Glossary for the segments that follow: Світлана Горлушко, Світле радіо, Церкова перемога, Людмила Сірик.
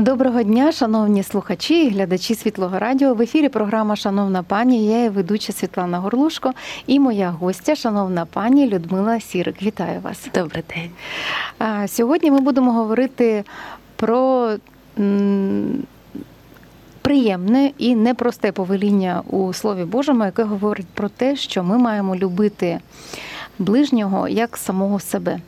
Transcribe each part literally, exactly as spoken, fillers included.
Доброго дня, шановні слухачі і глядачі Світлого радіо. В ефірі програма «Шановна пані». Я є ведуча Світлана Горлушко і моя гостя, шановна пані Людмила Сірик. Вітаю вас. Добрий день. Сьогодні ми будемо говорити про приємне і непросте повеління у Слові Божому, яке говорить про те, що ми маємо любити ближнього як самого себе.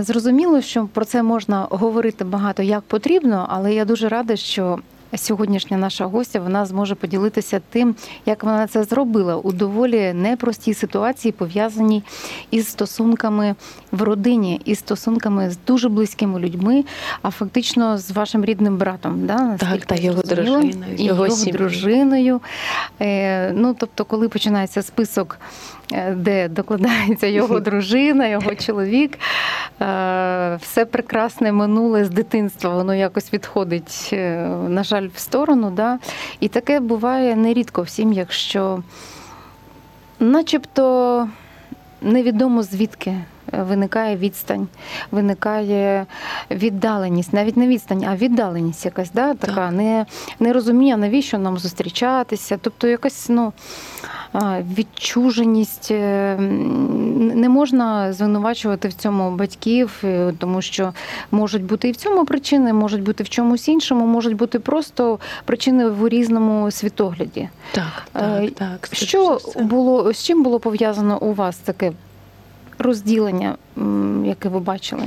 Зрозуміло, що про це можна говорити багато як потрібно, але я дуже рада, що сьогоднішня наша гостя, вона зможе поділитися тим, як вона це зробила у доволі непростій ситуації, пов'язаній із стосунками в родині, із стосунками з дуже близькими людьми, а фактично з вашим рідним братом, да? Так, та його дружиною, його, його дружиною. Ну, тобто, коли починається список, де докладається його дружина, його чоловік, все прекрасне минуле з дитинства, воно якось відходить, на жаль, в сторону, да? І таке буває нерідко в сім'ях, що начебто невідомо звідки виникає відстань, виникає віддаленість, навіть не відстань, а віддаленість якась, да? Така, так. не, не розуміння, навіщо нам зустрічатися, тобто якась, ну, відчуженість. Не можна звинувачувати в цьому батьків, тому що можуть бути і в цьому причини, можуть бути в чомусь іншому, можуть бути просто причини в різному світогляді. Так, так, так. Що було, з чим було пов'язано у вас таке розділення, яке ви бачили?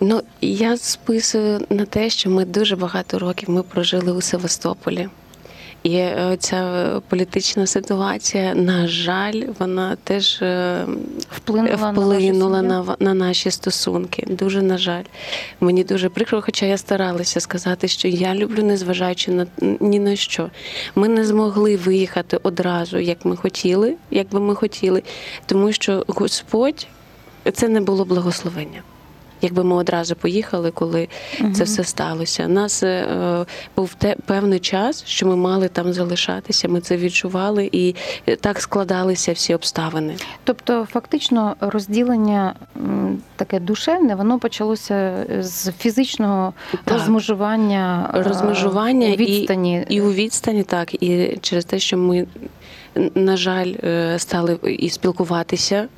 Ну, я списую на те, що ми дуже багато років ми прожили у Севастополі. І ця політична ситуація, на жаль, вона теж вплинула, вплинула на, на, на наші стосунки. Дуже, на жаль. Мені дуже прикро, хоча я старалася сказати, що я люблю, незважаючи на, ні на що. Ми не змогли виїхати одразу, як ми хотіли, як би ми хотіли, тому що Господь, це не було благословення. Якби ми одразу поїхали, коли угу. це все сталося. У нас е, був те, певний час, що ми мали там залишатися, ми це відчували, і так складалися всі обставини. Тобто, фактично, розділення таке душевне, воно почалося з фізичного так. розмежування, розмежування у відстані. І, і у відстані, так, і через те, що ми, на жаль, стали і спілкуватися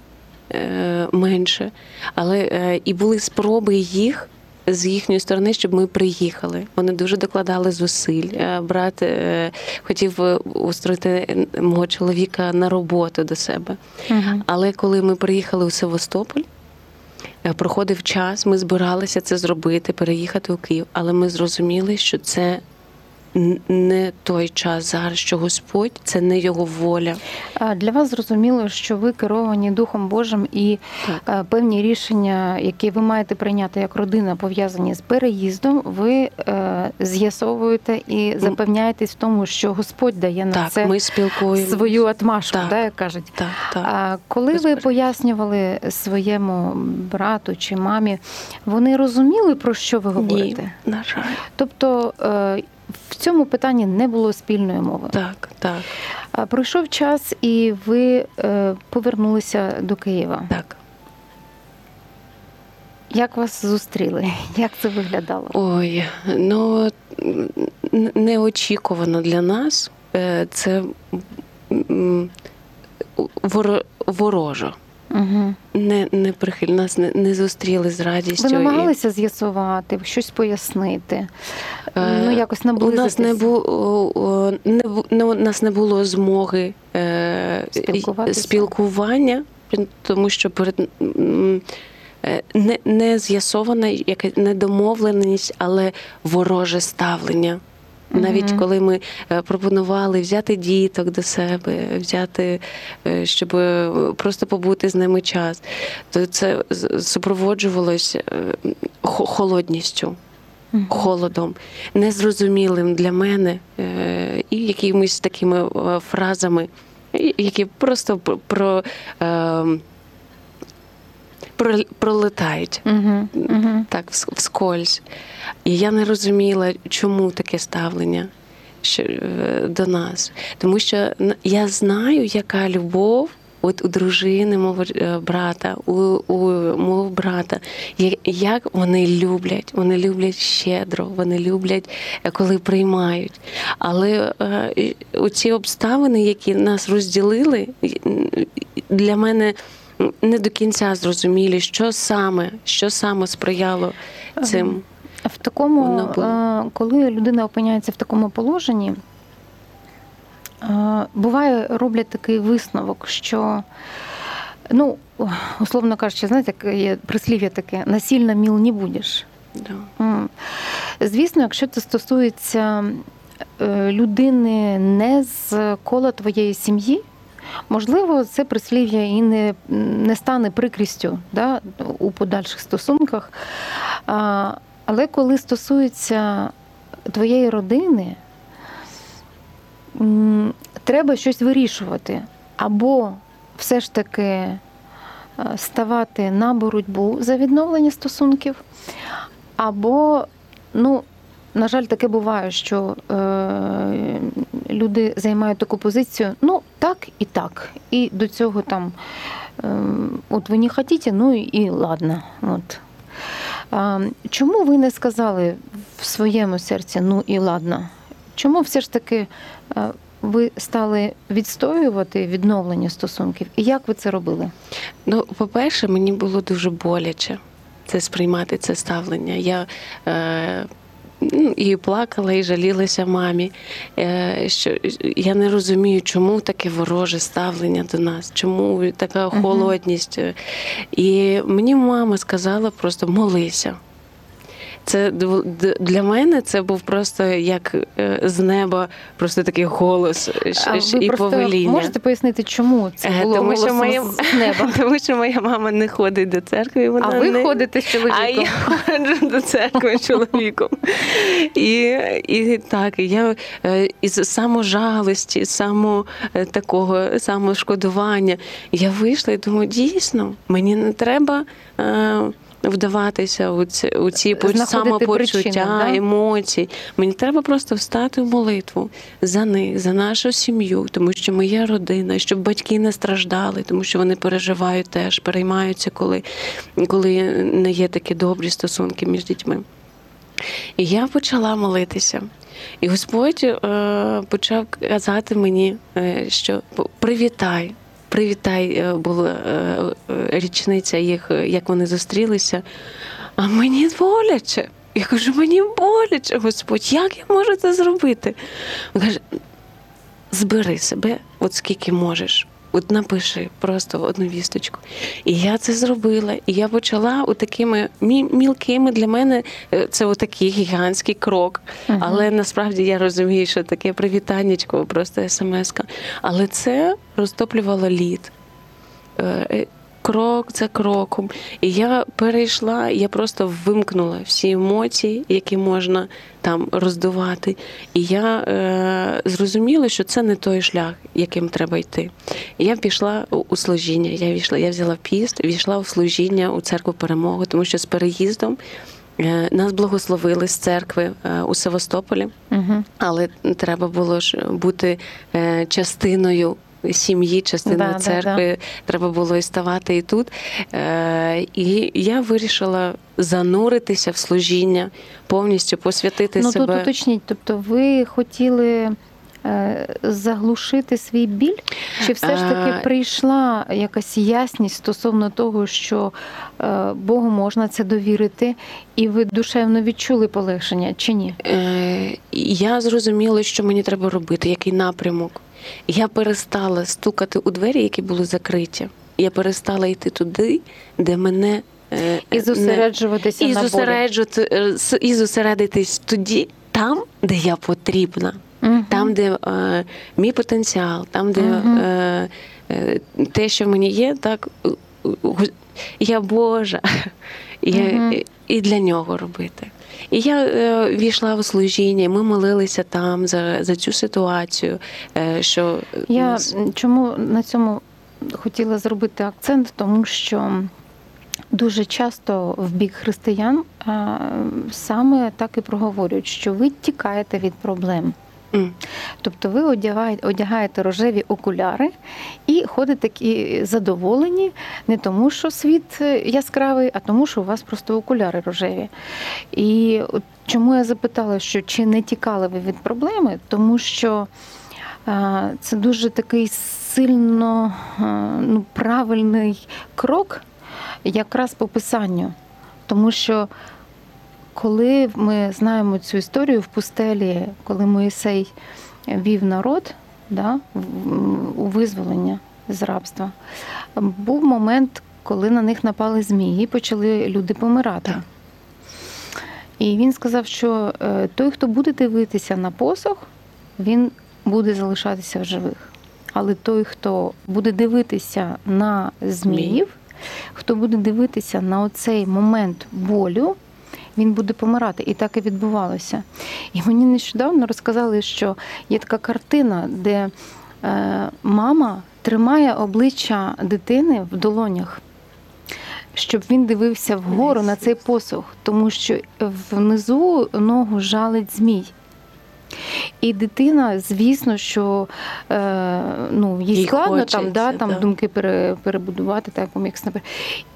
менше, але і були спроби їх з їхньої сторони, щоб ми приїхали. Вони дуже докладали зусиль. Брат хотів устроїти мого чоловіка на роботу до себе. Ага. Але коли ми приїхали у Севастополь, проходив час, ми збиралися це зробити, переїхати у Київ, але ми зрозуміли, що це не той час зараз, що Господь, це не його воля. Для вас зрозуміло, що ви керовані Духом Божим і так. певні рішення, які ви маєте прийняти як родина, пов'язані з переїздом, ви е, з'ясовуєте і запевняєтесь в тому, що Господь дає на так, це ми свою отмашку, так, да, як кажуть. Так, так. А коли Господь. ви пояснювали своєму брату чи мамі, вони розуміли, про що ви говорите? Ні, на жаль. Тобто, е, в цьому питанні не було спільної мови. Так, так. Пройшов час, і ви повернулися до Києва. Так. Як вас зустріли? Як це виглядало? Ой, ну, неочікувано для нас. Це ворожо. Угу. Не, не прихиль, нас не, не зустріли з радістю. Ви намагалися і... з'ясувати, щось пояснити? Е, ну, якось наблизитись? У нас не, бу, о, не, не, у нас не було змоги е, спілкування, тому що перед, не, не з'ясована яка недомовленість, але вороже ставлення. Навіть mm-hmm. коли ми пропонували взяти діток до себе, взяти, щоб просто побути з ними час, то це супроводжувалось холодністю. голодом, незрозумілим для мене, і якимись такими фразами, які просто про, про, пролетають uh-huh. Uh-huh. так вскользь. І я не розуміла, чому таке ставлення до нас. Тому що я знаю, яка любов от у дружини мого брата, у, у мого брата, як вони люблять, вони люблять щедро, вони люблять, коли приймають. Але у ці обставини, які нас розділили, для мене не до кінця зрозумілі, що саме, що саме сприяло цим. В такому, коли людина опиняється в такому положенні, буває, роблять такий висновок, що, ну, условно кажучи, знаєте, є прислів'я таке, насильно мил не будеш. Да. Звісно, якщо це стосується людини не з кола твоєї сім'ї, можливо, це прислів'я і не, не стане прикрістю, да, у подальших стосунках. Але коли стосується твоєї родини, треба щось вирішувати. Або все ж таки ставати на боротьбу за відновлення стосунків, або, ну, на жаль, таке буває, що е, люди займають таку позицію, ну, так і так. І до цього там, е, от ви не хотіте, ну і, і ладно, от. Чому ви не сказали в своєму серці, ну і ладно? Чому все ж таки ви стали відстоювати відновлення стосунків? І як ви це робили? Ну, по-перше, мені було дуже боляче це сприймати, це ставлення. Я е- і плакала, і жалілася мамі, що я не розумію, чому таке вороже ставлення до нас, чому така холодність. І мені мама сказала просто молися. Це для мене це був просто як з неба, просто такий голос а і повеління. Можете пояснити, чому це було тому, голосом моя... з неба? Тому що моя мама не ходить до церкви. Вона а ви не... ходите з чоловіком? А я ходжу до церкви з чоловіком. І, і так, я із саможалості, само такого, самошкодування. Я вийшла і думаю, дійсно, мені не треба... вдаватися у ці, у ці самопочуття, причину, да? емоції. Мені треба просто встати в молитву за них, за нашу сім'ю, тому що ми є родина, щоб батьки не страждали, тому що вони переживають теж, переймаються, коли, коли не є такі добрі стосунки між дітьми. І я почала молитися. І Господь е, почав казати мені, е, що привітай, Привітай, була річниця їх, як вони зустрілися. А мені боляче. Я кажу, мені боляче, Господь, як я можу це зробити? Він каже, збери себе, от скільки можеш. От напиши просто одну вісточку. І я це зробила. І я почала отакими мілкими, для мене це отакий гігантський крок. Uh-huh. Але насправді я розумію, що таке привітаннячко, просто смс-ка. Але це розтоплювало лід. Крок за кроком. І я перейшла, я просто вимкнула всі емоції, які можна там роздувати. І я е, зрозуміла, що це не той шлях, яким треба йти. І я пішла у служіння, я війшла, я взяла піст, війшла у служіння у церкву перемоги, тому що з переїздом е, нас благословили з церкви е, у Севастополі, угу. але треба було ж бути е, частиною сім'ї, частиною да, церкви, да, да. треба було і ставати і тут. І я вирішила зануритися в служіння, повністю посвятити ну, себе. Ну, тут уточніть, тобто ви хотіли заглушити свій біль? Чи все ж таки прийшла якась ясність стосовно того, що Богу можна це довірити, і ви душевно відчули полегшення, чи ні? Я зрозуміла, що мені треба робити, який напрямок. Я перестала стукати у двері, які були закриті. Я перестала йти туди, де мене... І зосереджуватися не... і на зосереджувати... І зосередитись тоді, там, де я потрібна. Uh-huh. Там, де е, мій потенціал, там, де uh-huh. е, е, те, що в мені є, так... Я Божа. Uh-huh. Я, і для нього робити. І я війшла в служіння, ми молилися там за, за цю ситуацію. Що я нас... чому на цьому хотіла зробити акцент, тому що дуже часто в бік християн саме так і проговорюють, що ви тікаєте від проблем. Mm. Тобто ви одягаєте, одягаєте рожеві окуляри і ходите такі задоволені, не тому, що світ яскравий, а тому, що у вас просто окуляри рожеві. І от чому я запитала, що чи не тікали ви від проблеми, тому що а, це дуже такий сильно а, ну, правильний крок якраз по писанню, тому що коли ми знаємо цю історію в пустелі, коли Мойсей вів народ, да, у визволення з рабства, був момент, коли на них напали змії і почали люди помирати. Так. І він сказав, що той, хто буде дивитися на посох, він буде залишатися в живих. Але той, хто буде дивитися на зміїв, хто буде дивитися на оцей момент болю, він буде помирати. І так і відбувалося. І мені нещодавно розказали, що є така картина, де мама тримає обличчя дитини в долонях, щоб він дивився вгору на цей посох, тому що внизу ногу жалить змій. І дитина, звісно, що ну, їй, їй складно хочеться, там, да, там да. думки перебудувати, так,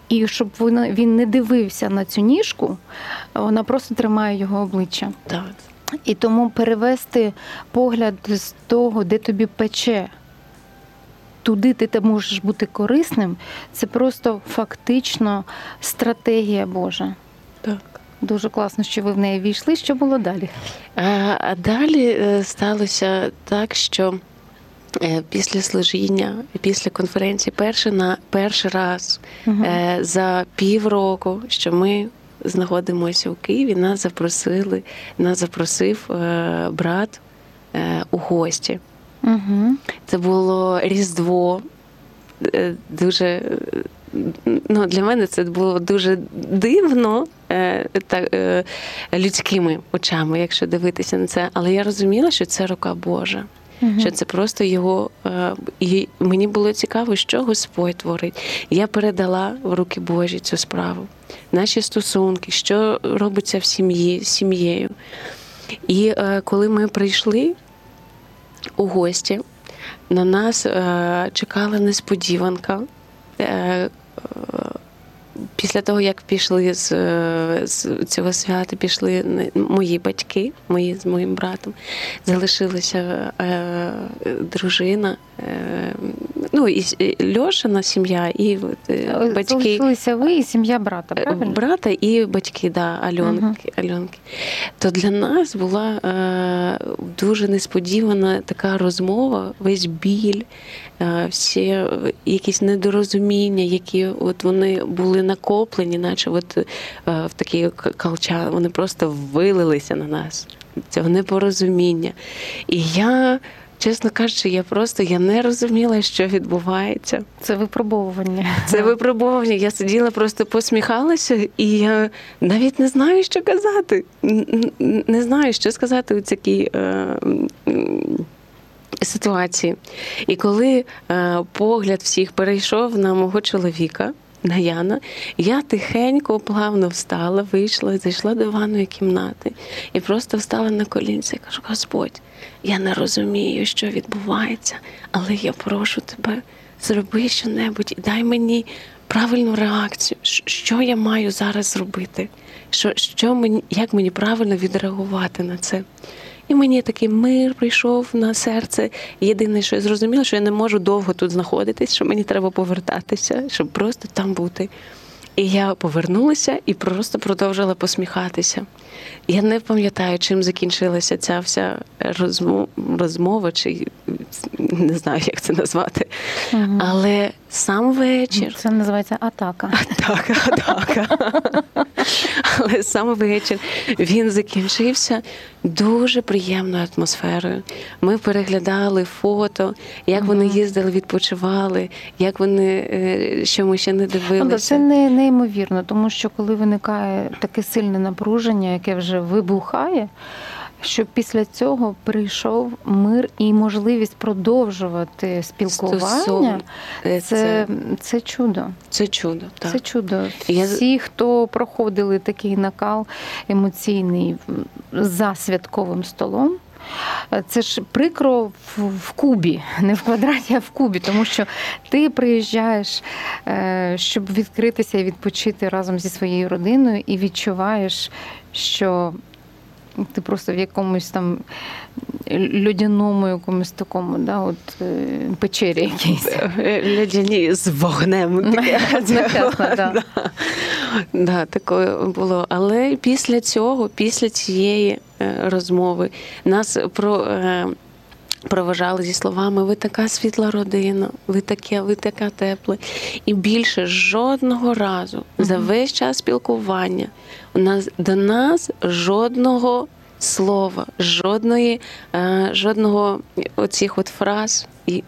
і щоб він не дивився на цю ніжку, вона просто тримає його обличчя. Так. І тому перевести погляд з того, де тобі пече, туди ти можеш бути корисним, це просто фактично стратегія Божа. Так. Дуже класно, що ви в неї війшли. Що було далі? А далі сталося так, що після служіння, після конференції, перший, на, перший раз угу. за півроку, що ми знаходимося у Києві, нас запросили, нас запросив брат у гості. Угу. Це було Різдво, дуже... Ну, для мене це було дуже дивно е, так, е, людськими очами, якщо дивитися на це. Але я розуміла, що це рука Божа, угу. що це просто його... Е, і мені було цікаво, що Господь творить. Я передала в руки Божі цю справу. Наші стосунки, що робиться в сім'ї, з сім'єю. І е, коли ми прийшли у гості, на нас е, чекала несподіванка. Після того, як пішли з, з цього свята, пішли мої батьки, мої з моїм братом, залишилася е, дружина, е, ну і Льошина сім'я, і е, батьки. Залишилися ви і сім'я брата, правильно? Брата і батьки, да, Альонки. Угу. Альонки. То для нас була е, дуже несподівана така розмова, весь біль, е, всі якісь недорозуміння, які от вони були накоплені, наче от, е, в такі калча, вони просто вилилися на нас, цього непорозуміння. І я, чесно кажучи, я просто я не розуміла, що відбувається. Це випробовування. Це випробовування. Я сиділа, просто посміхалася, і я навіть не знаю, що казати. Не знаю, що сказати у такій е, ситуації. І коли е, погляд всіх перейшов на мого чоловіка, на Яна, я тихенько, плавно встала, вийшла, зайшла до ванної кімнати і просто встала на колінці і кажу: Господь, я не розумію, що відбувається, але я прошу тебе, зроби що-небудь і дай мені правильну реакцію, що я маю зараз зробити, що, що мені, як мені правильно відреагувати на це. І мені такий мир прийшов на серце. Єдине, що я зрозуміла, що я не можу довго тут знаходитись, що мені треба повертатися, щоб просто там бути. І я повернулася і просто продовжила посміхатися. Я не пам'ятаю, чим закінчилася ця вся розмова, розмова чи не знаю, як це назвати. Ага. Але сам вечір. Це називається атака. Атака, атака. Але сам вечір, він закінчився дуже приємною атмосферою. Ми переглядали фото, як mm-hmm. вони їздили, відпочивали, як вони, що ми ще не дивилися. Але це не, неймовірно, тому що коли виникає таке сильне напруження, яке вже вибухає, щоб після цього прийшов мир і можливість продовжувати спілкування, це, це, це чудо. Це чудо, так. Це чудо. Всі, хто проходили такий накал емоційний за святковим столом, це ж прикро в кубі, не в квадраті, а в кубі, тому що ти приїжджаєш, щоб відкритися і відпочити разом зі своєю родиною, і відчуваєш, що ти просто в якомусь там людяному якомусь такому, да, от печері якійсь. Людяні з вогнем. Одночасно, да. Да, таке було. Але після цього, після цієї розмови нас про... проважали зі словами: ви така світла родина, ви таке, ви така тепла. І більше жодного разу mm-hmm. за весь час спілкування у нас до нас жодного слова, жодної, жодного оцих от фраз. І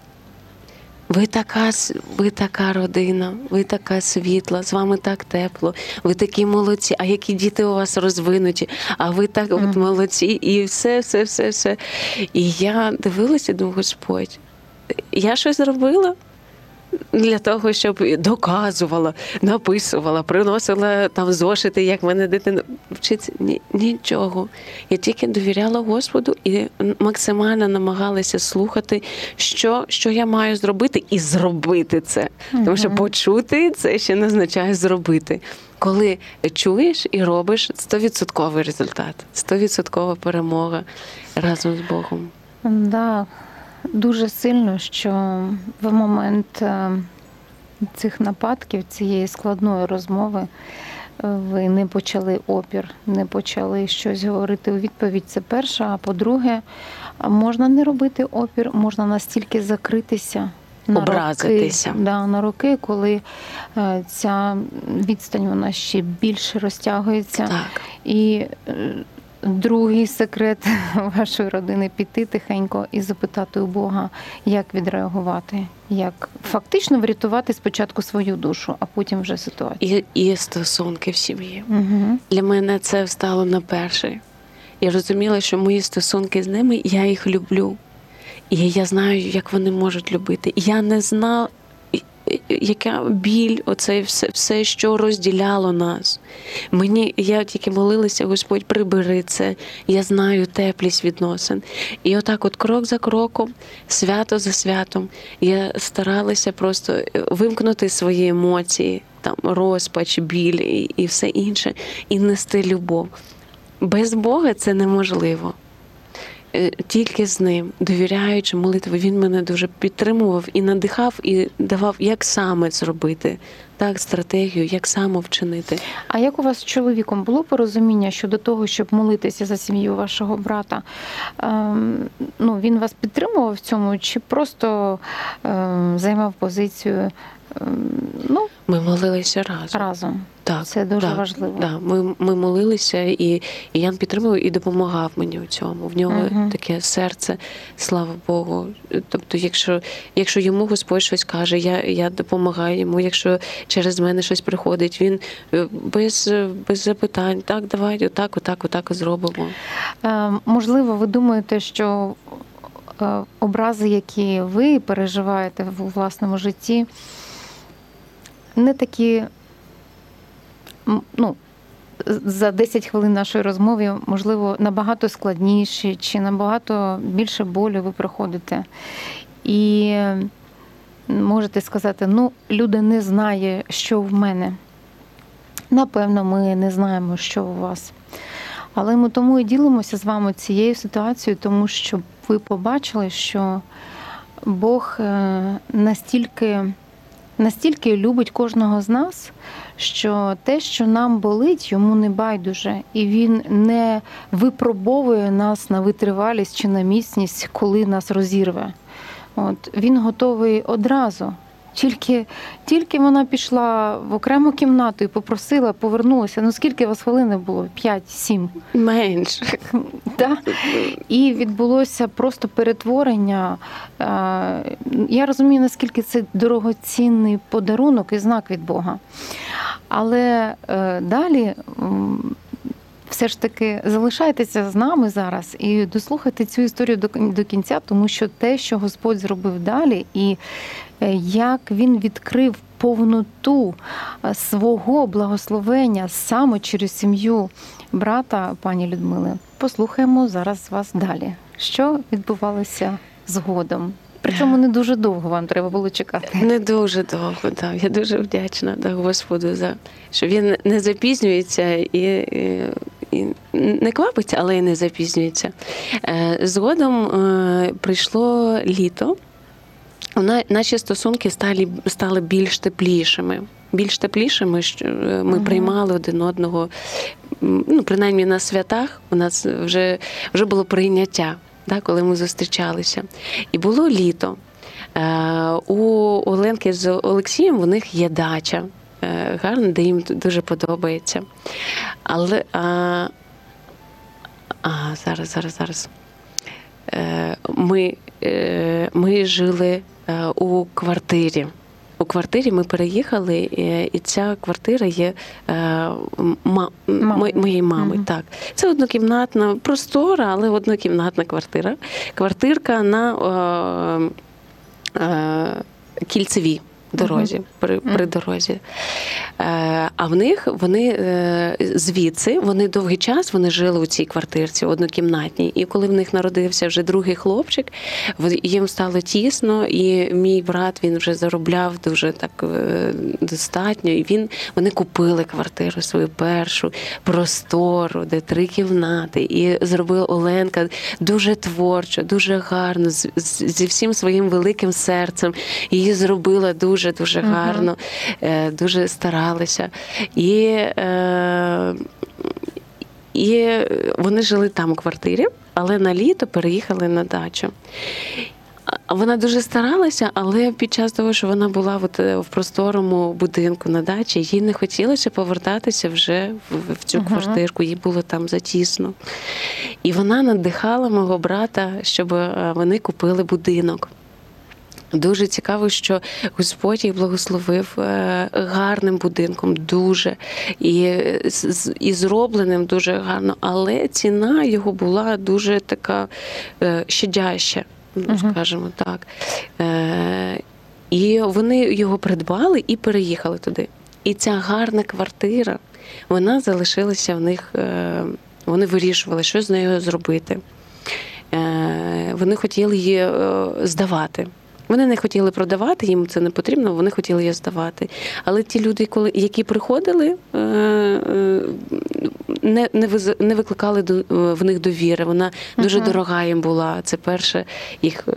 ви така, ви така родина, ви така світла, з вами так тепло, ви такі молодці, а які діти у вас розвинуті, а ви так mm. от молодці, і все, все, все, все. І я дивилася, думаю, Господь, я щось зробила для того, щоб доказувала, написувала, приносила там зошити, як мене дитина вчиться. Ні, нічого. Я тільки довіряла Господу і максимально намагалася слухати, що, що я маю зробити, і зробити це. Угу. Тому що почути – це ще не означає зробити. Коли чуєш і робиш, сто відсотків результат, сто відсотків перемога разом з Богом. Да. Дуже сильно, що в момент цих нападків, цієї складної розмови, ви не почали опір, не почали щось говорити у відповідь. Це перше. А по-друге, можна не робити опір, можна настільки закритися, на образитися. Роки, да, на роки, коли ця відстань, вона ще більше розтягується. Так. І... другий секрет вашої родини – піти тихенько і запитати у Бога, як відреагувати, як фактично врятувати спочатку свою душу, а потім вже ситуацію. І, і стосунки в сім'ї. Угу. Для мене це стало на перше. Я розуміла, що мої стосунки з ними, я їх люблю. І я знаю, як вони можуть любити. Я не знала, яка біль, оце все, все, що розділяло нас. Мені, я тільки молилася: Господь, прибери це, я знаю теплість відносин. І отак от крок за кроком, свято за святом, я старалася просто вимкнути свої емоції, там, розпач, біль і, і все інше, і нести любов. Без Бога це неможливо. Тільки з ним, довіряючи молитві, він мене дуже підтримував і надихав, і давав, як саме зробити, так, стратегію, як саме вчинити. А як у вас з чоловіком було порозуміння щодо того, щоб молитися за сім'ю вашого брата? Ем, ну, він вас підтримував в цьому, чи просто ем, займав позицію? Ем, ну, ми молилися разом. Разом. Так, це дуже так, важливо. Так. Ми, ми молилися, і, і Ян підтримував і допомагав мені у цьому. В нього uh-huh. таке серце, слава Богу. Тобто, якщо, якщо йому Господь щось каже, я, я допомагаю йому. Якщо через мене щось приходить, він без, без запитань, так, давай, отак, отак, отак зробимо. Е, можливо, ви думаєте, що образи, які ви переживаєте у власному житті, не такі... Ну, за десять хвилин нашої розмови, можливо, набагато складніші, чи набагато більше болю ви проходите. І можете сказати: ну, люди не знає, що в мене. Напевно, ми не знаємо, що у вас. Але ми тому і ділимося з вами цією ситуацією, тому що ви побачили, що Бог настільки... настільки любить кожного з нас, що те, що нам болить, йому не байдуже. І він не випробовує нас на витривалість чи на міцність, коли нас розірве. От. Він готовий одразу Тільки, тільки вона пішла в окрему кімнату і попросила, повернулася. Ну, скільки у вас хвилини було? п'ять-сім? Менше. Да? І відбулося просто перетворення. Я розумію, наскільки це дорогоцінний подарунок і знак від Бога. Але далі... Все ж таки залишайтеся з нами зараз і дослухайте цю історію до кінця, тому що те, що Господь зробив далі, і як Він відкрив повноту свого благословення саме через сім'ю брата пані Людмили. Послухаємо зараз вас далі, що відбувалося згодом. Причому не дуже довго вам треба було чекати. Не дуже довго, так. Я дуже вдячна так, Господу, за що він не запізнюється і, і не квапиться, але й не запізнюється. Згодом прийшло літо, наші стосунки стали, стали більш теплішими. Більш теплішими, що ми uh-huh. приймали один одного, ну, принаймні на святах у нас вже, вже було прийняття. Так, коли ми зустрічалися. І було літо. У Оленки з Олексієм у них є дача. Гарна, де їм дуже подобається. Але... А, а, зараз, зараз, зараз. Ми, ми жили у квартирі. У квартирі ми переїхали, і ця квартира є ма... мами. моєї мами. Uh-huh. Так. Це однокімнатна, простора, але однокімнатна квартира. Квартирка на е... Е... кільцевій дорозі, uh-huh. при, при дорозі. Е... А в них, вони звідси, вони довгий час вони жили у цій квартирці, однокімнатній. І коли в них народився вже другий хлопчик, їм стало тісно, і мій брат, він вже заробляв дуже так достатньо, і він, вони купили квартиру свою першу, простору, де три кімнати, і зробила Оленка дуже творчо, дуже гарно, з, з, зі всім своїм великим серцем, її зробила дуже-дуже гарно, угу. дуже старалася. І, е, і вони жили там у квартирі, але на літо переїхали на дачу. Вона дуже старалася, але під час того, що вона була от в просторому будинку на дачі, їй не хотілося повертатися вже в, в цю uh-huh. квартирку, їй було там затісно. І вона надихала мого брата, щоб вони купили будинок. Дуже цікаво, що Господь їх благословив гарним будинком, дуже, і, і зробленим дуже гарно, але ціна його була дуже така щадяща, скажімо так. І вони його придбали і переїхали туди. І ця гарна квартира, вона залишилася в них, вони вирішували, що з нею зробити. Вони хотіли її здавати. Вони не хотіли продавати, їм це не потрібно, вони хотіли її здавати. Але ті люди, які приходили, не викликали в них довіри. Вона дуже uh-huh. дорога їм була. Це перше їх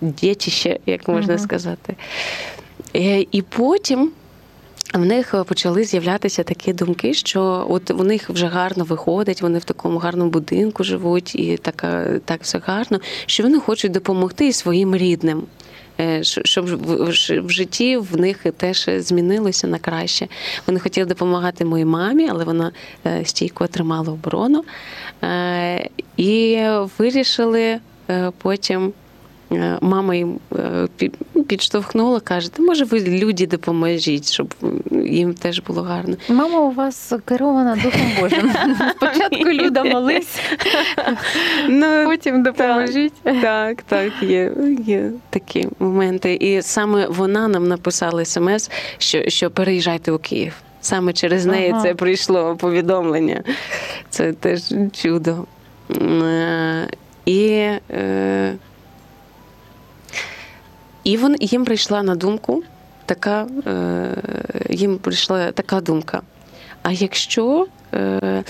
дітище, як можна uh-huh. сказати. І потім в них почали з'являтися такі думки, що от у них вже гарно виходить, вони в такому гарному будинку живуть, і так, так все гарно, що вони хочуть допомогти і своїм рідним. Щоб в житті в них теж змінилося на краще. Вони хотіли допомагати моїй мамі, але вона стійко тримала оборону. І вирішили потім, мама їм підштовхнула, каже, може ви люди допоможіть, щоб їм теж було гарно. Мама у вас керована Духом Божим. Спочатку Люда молись, ну, потім допоможіть. Так, так, є, є такі моменти. І саме вона нам написала смс, що, що переїжджайте у Київ. Саме через неї ага. це прийшло повідомлення. Це теж чудо. І... І вон, їм прийшла на думку така, е, їм прийшла така думка. А якщо е,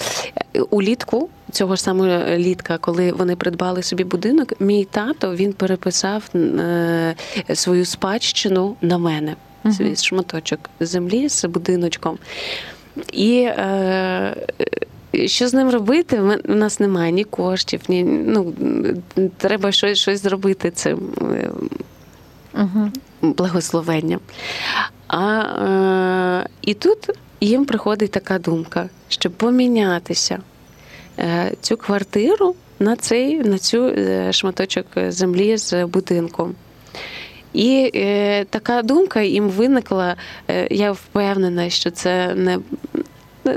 улітку, цього ж самого літка, коли вони придбали собі будинок, мій тато, він переписав е, свою спадщину на мене. Угу. Шматочок землі з будиночком. І... Е, Що з ним робити? У нас немає ні коштів, ні, ну, треба щось, щось зробити цим. Угу. благословенням. А, е, і тут їм приходить така думка, щоб помінятися е, цю квартиру на, цей, на цю е, шматочок землі з будинком. І е, така думка їм виникла, е, я впевнена, що це не,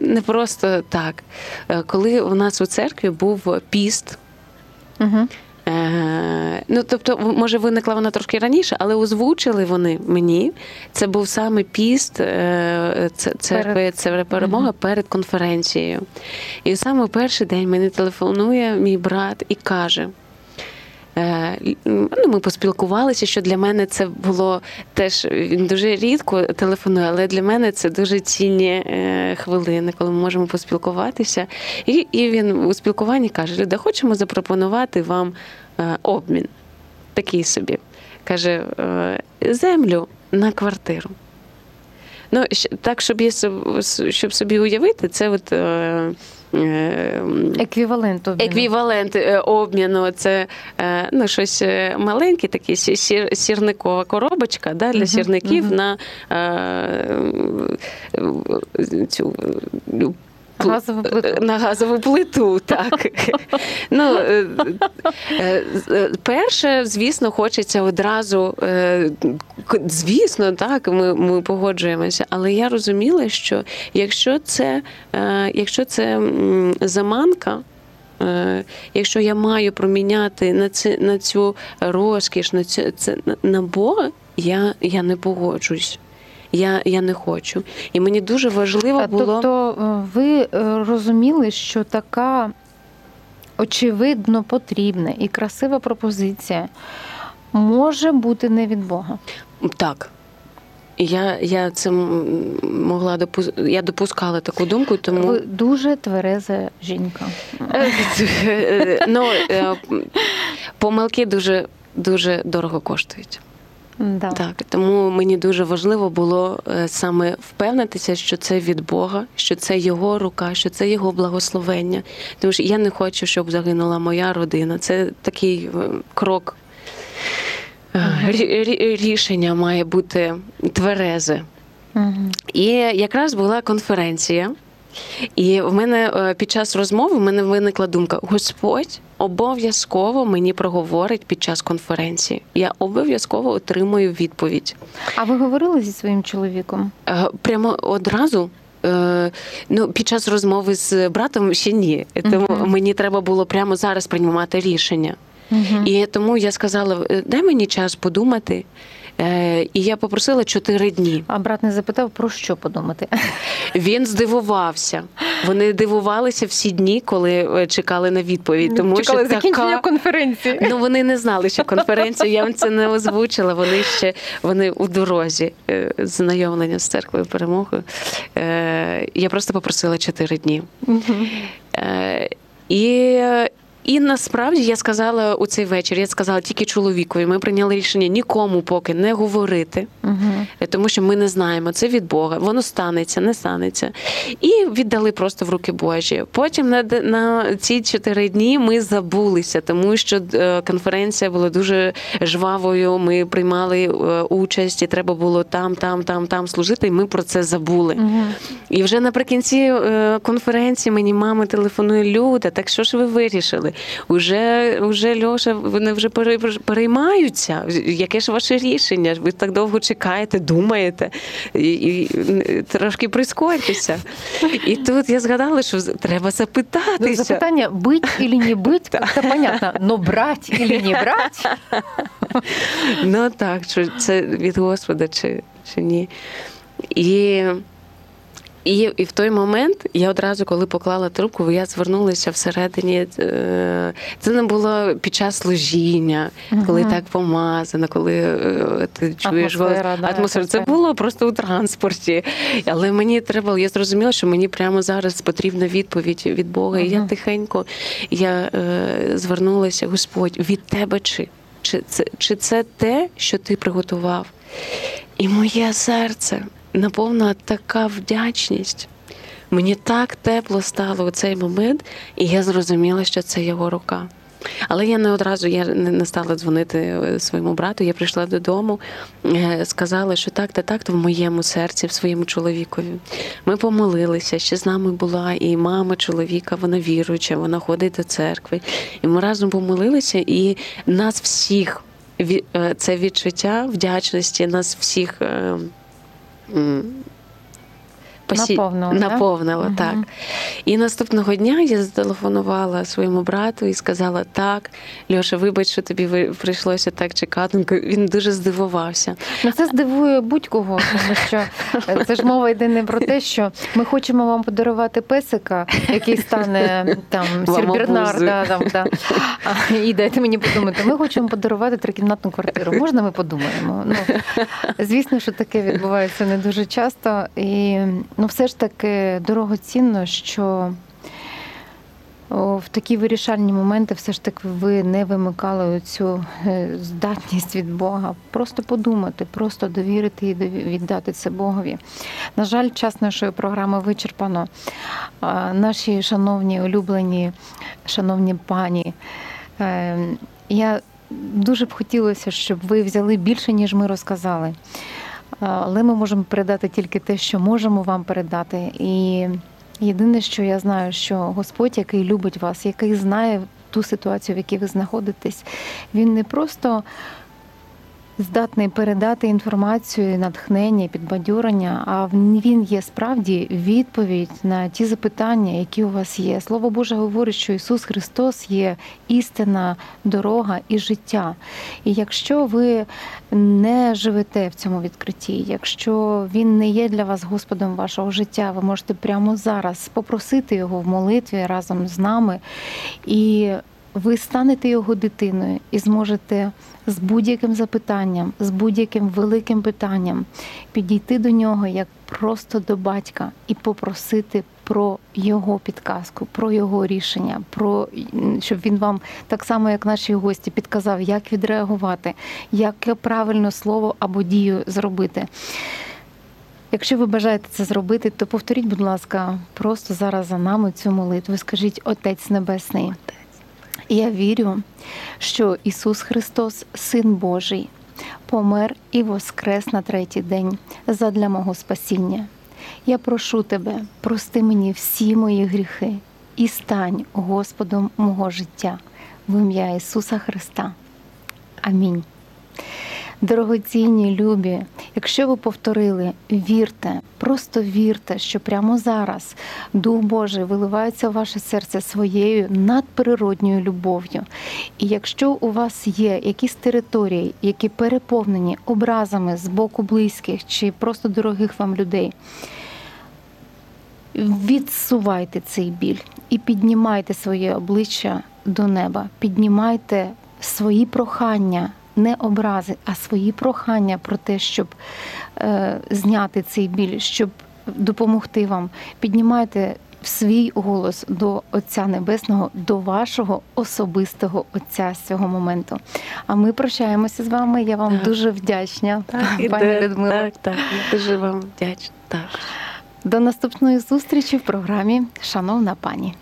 не просто так. Е, коли у нас у церкві був піст, угу. е, ну, тобто, може, виникла вона трошки раніше, але озвучили вони мені, це був саме піст е, церкви, це перемога угу. перед конференцією. І саме перший день мені телефонує мій брат і каже, ми поспілкувалися, що для мене це було теж, він дуже рідко телефонує, але для мене це дуже цінні хвилини, коли ми можемо поспілкуватися. І, і він у спілкуванні каже, Люда, хочемо запропонувати вам обмін, такий собі. Каже, землю на квартиру. Ну, так, щоб, є, щоб собі уявити, це от... Еквівалент обміну. Еквівалент обміну. Це ну, щось маленьке, таке сір, сірникова коробочка, да, для uh-huh, сірників uh-huh. на а, цю... Газову плиту. На газову плиту, так. Ну, перше, звісно, хочеться одразу, звісно, так, ми, ми погоджуємося, але я розуміла, що якщо це, якщо це заманка, якщо я маю проміняти на, ці, на цю розкіш, на, ці, на Бога, я, я не погоджусь. Я, я не хочу. І мені дуже важливо було... Тобто ви розуміли, що така очевидно потрібна і красива пропозиція може бути не від Бога? Так. Я, я це могла допус... я допускала таку думку, тому... Ви дуже твереза жінка. Ну, помилки дуже, дуже дорого коштують. Да. Так, тому мені дуже важливо було саме впевнитися, що це від Бога, що це його рука, що це його благословення. Тому що я не хочу, щоб загинула моя родина. Це такий крок, uh-huh. рішення має бути тверезе. Uh-huh. І якраз була конференція. І в мене під час розмови в мене виникла думка, Господь обов'язково мені проговорить під час конференції. Я обов'язково отримую відповідь. А ви говорили зі своїм чоловіком? Прямо одразу? Ну, під час розмови з братом ще ні. Тому uh-huh. мені треба було прямо зараз приймати рішення. Uh-huh. І тому я сказала, дай мені час подумати. І я попросила чотири дні. А брат не запитав, про що подумати? Він здивувався. Вони дивувалися всі дні, коли чекали на відповідь. Тому чекали що закінчення така... конференції. Ну, вони не знали, що конференція. Я вам це не озвучила. Вони ще вони у дорозі знайомлення з церквою перемогою. Я просто попросила чотири дні. І... І насправді я сказала у цей вечір, я сказала тільки чоловікові, ми прийняли рішення нікому поки не говорити, uh-huh. тому що ми не знаємо, це від Бога, воно станеться, не станеться. І віддали просто в руки Божі. Потім на, на ці чотири дні ми забулися, тому що конференція була дуже жвавою, ми приймали участь, і треба було там, там, там, там служити, і ми про це забули. Uh-huh. І вже наприкінці конференції мені мама телефонує, Люда, так що ж ви вирішили? Уже, уже, Льоша, вони вже переймаються. Яке ж ваше рішення? Ви так довго чекаєте, думаєте, і, і трошки прискорьтеся. І тут я згадала, що треба запитатися. Запитання, бить ілі не бить, це понятно, но брать ілі не брать. Ну так, це від Господа чи, чи ні. І... І, і в той момент я одразу, коли поклала трубку, я звернулася всередині. Це не було під час служіння, коли угу. так помазано, коли ти чуєш атмосфера, голос, атмосферу. Це було просто у транспорті. Але мені треба, я зрозуміла, що мені прямо зараз потрібна відповідь від Бога. Угу. І я тихенько я звернулася, Господь, від тебе чи? Чи це, чи це те, що ти приготував? І моє серце... Наповна така вдячність. Мені так тепло стало у цей момент, і я зрозуміла, що це його рука. Але я не одразу, я не стала дзвонити своєму брату, я прийшла додому, сказала, що так, та так, то в моєму серці, в своєму чоловікові. Ми помолилися, ще з нами була і мама чоловіка, вона віруюча, вона ходить до церкви. І ми разом помолилися, і нас всіх, це відчуття вдячності, нас всіх Посі... Наповнило, Наповнило да? так. Угу. І наступного дня я зателефонувала своєму брату і сказала, так, Льоша, вибач, що тобі прийшлося так чекати. Він дуже здивувався. Ну, це здивує будь-кого, тому що це ж мова йде не про те, що ми хочемо вам подарувати песика, який стане там сірбернар, да, там, да. і дайте мені подумати, ми хочемо подарувати трикімнатну квартиру. Можна ми подумаємо? Ну, звісно, що таке відбувається не дуже часто. І ну, все ж таки дорогоцінно, що в такі вирішальні моменти все ж таки ви не вимикали цю здатність від Бога. Просто подумати, просто довірити і віддати це Богові. На жаль, час нашої програми вичерпано. Наші шановні, улюблені, шановні пані, я дуже б хотілося, щоб ви взяли більше, ніж ми розказали. Але ми можемо передати тільки те, що можемо вам передати. І єдине, що я знаю, що Господь, який любить вас, який знає ту ситуацію, в якій ви знаходитесь, він не просто здатний передати інформацію, натхнення, підбадьорення, а він є справді відповідь на ті запитання, які у вас є. Слово Боже говорить, що Ісус Христос є істина, дорога і життя. І якщо ви не живете в цьому відкритті, якщо Він не є для вас Господом вашого життя, ви можете прямо зараз попросити Його в молитві разом з нами, і ви станете Його дитиною і зможете з будь-яким запитанням, з будь-яким великим питанням підійти до нього як просто до батька і попросити про його підказку, про його рішення, про щоб він вам так само, як наші гості, підказав, як відреагувати, яке правильно слово або дію зробити. Якщо ви бажаєте це зробити, то повторіть, будь ласка, просто зараз за нами цю молитву. Скажіть: Отець Небесний, я вірю, що Ісус Христос, Син Божий, помер і воскрес на третій день задля мого спасіння. Я прошу Тебе, прости мені всі мої гріхи і стань Господом мого життя. В ім'я Ісуса Христа. Амінь. Дорогоцінні, любі, якщо ви повторили, вірте, просто вірте, що прямо зараз Дух Божий виливається в ваше серце своєю надприродньою любов'ю. І якщо у вас є якісь території, які переповнені образами з боку близьких чи просто дорогих вам людей, відсувайте цей біль і піднімайте своє обличчя до неба, піднімайте свої прохання, не образи, а свої прохання про те, щоб е, зняти цей біль, щоб допомогти вам. Піднімайте свій голос до Отця Небесного, до вашого особистого Отця з цього моменту. А ми прощаємося з вами. Я вам так. дуже вдячна, так, пані Людмила. Так, так, я дуже вам вдячна. Так. До наступної зустрічі в програмі «Шановна пані».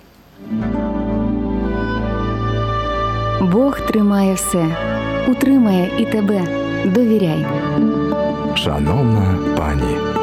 Бог тримає все. Утримає і тебе. Довіряй. Шановна пані.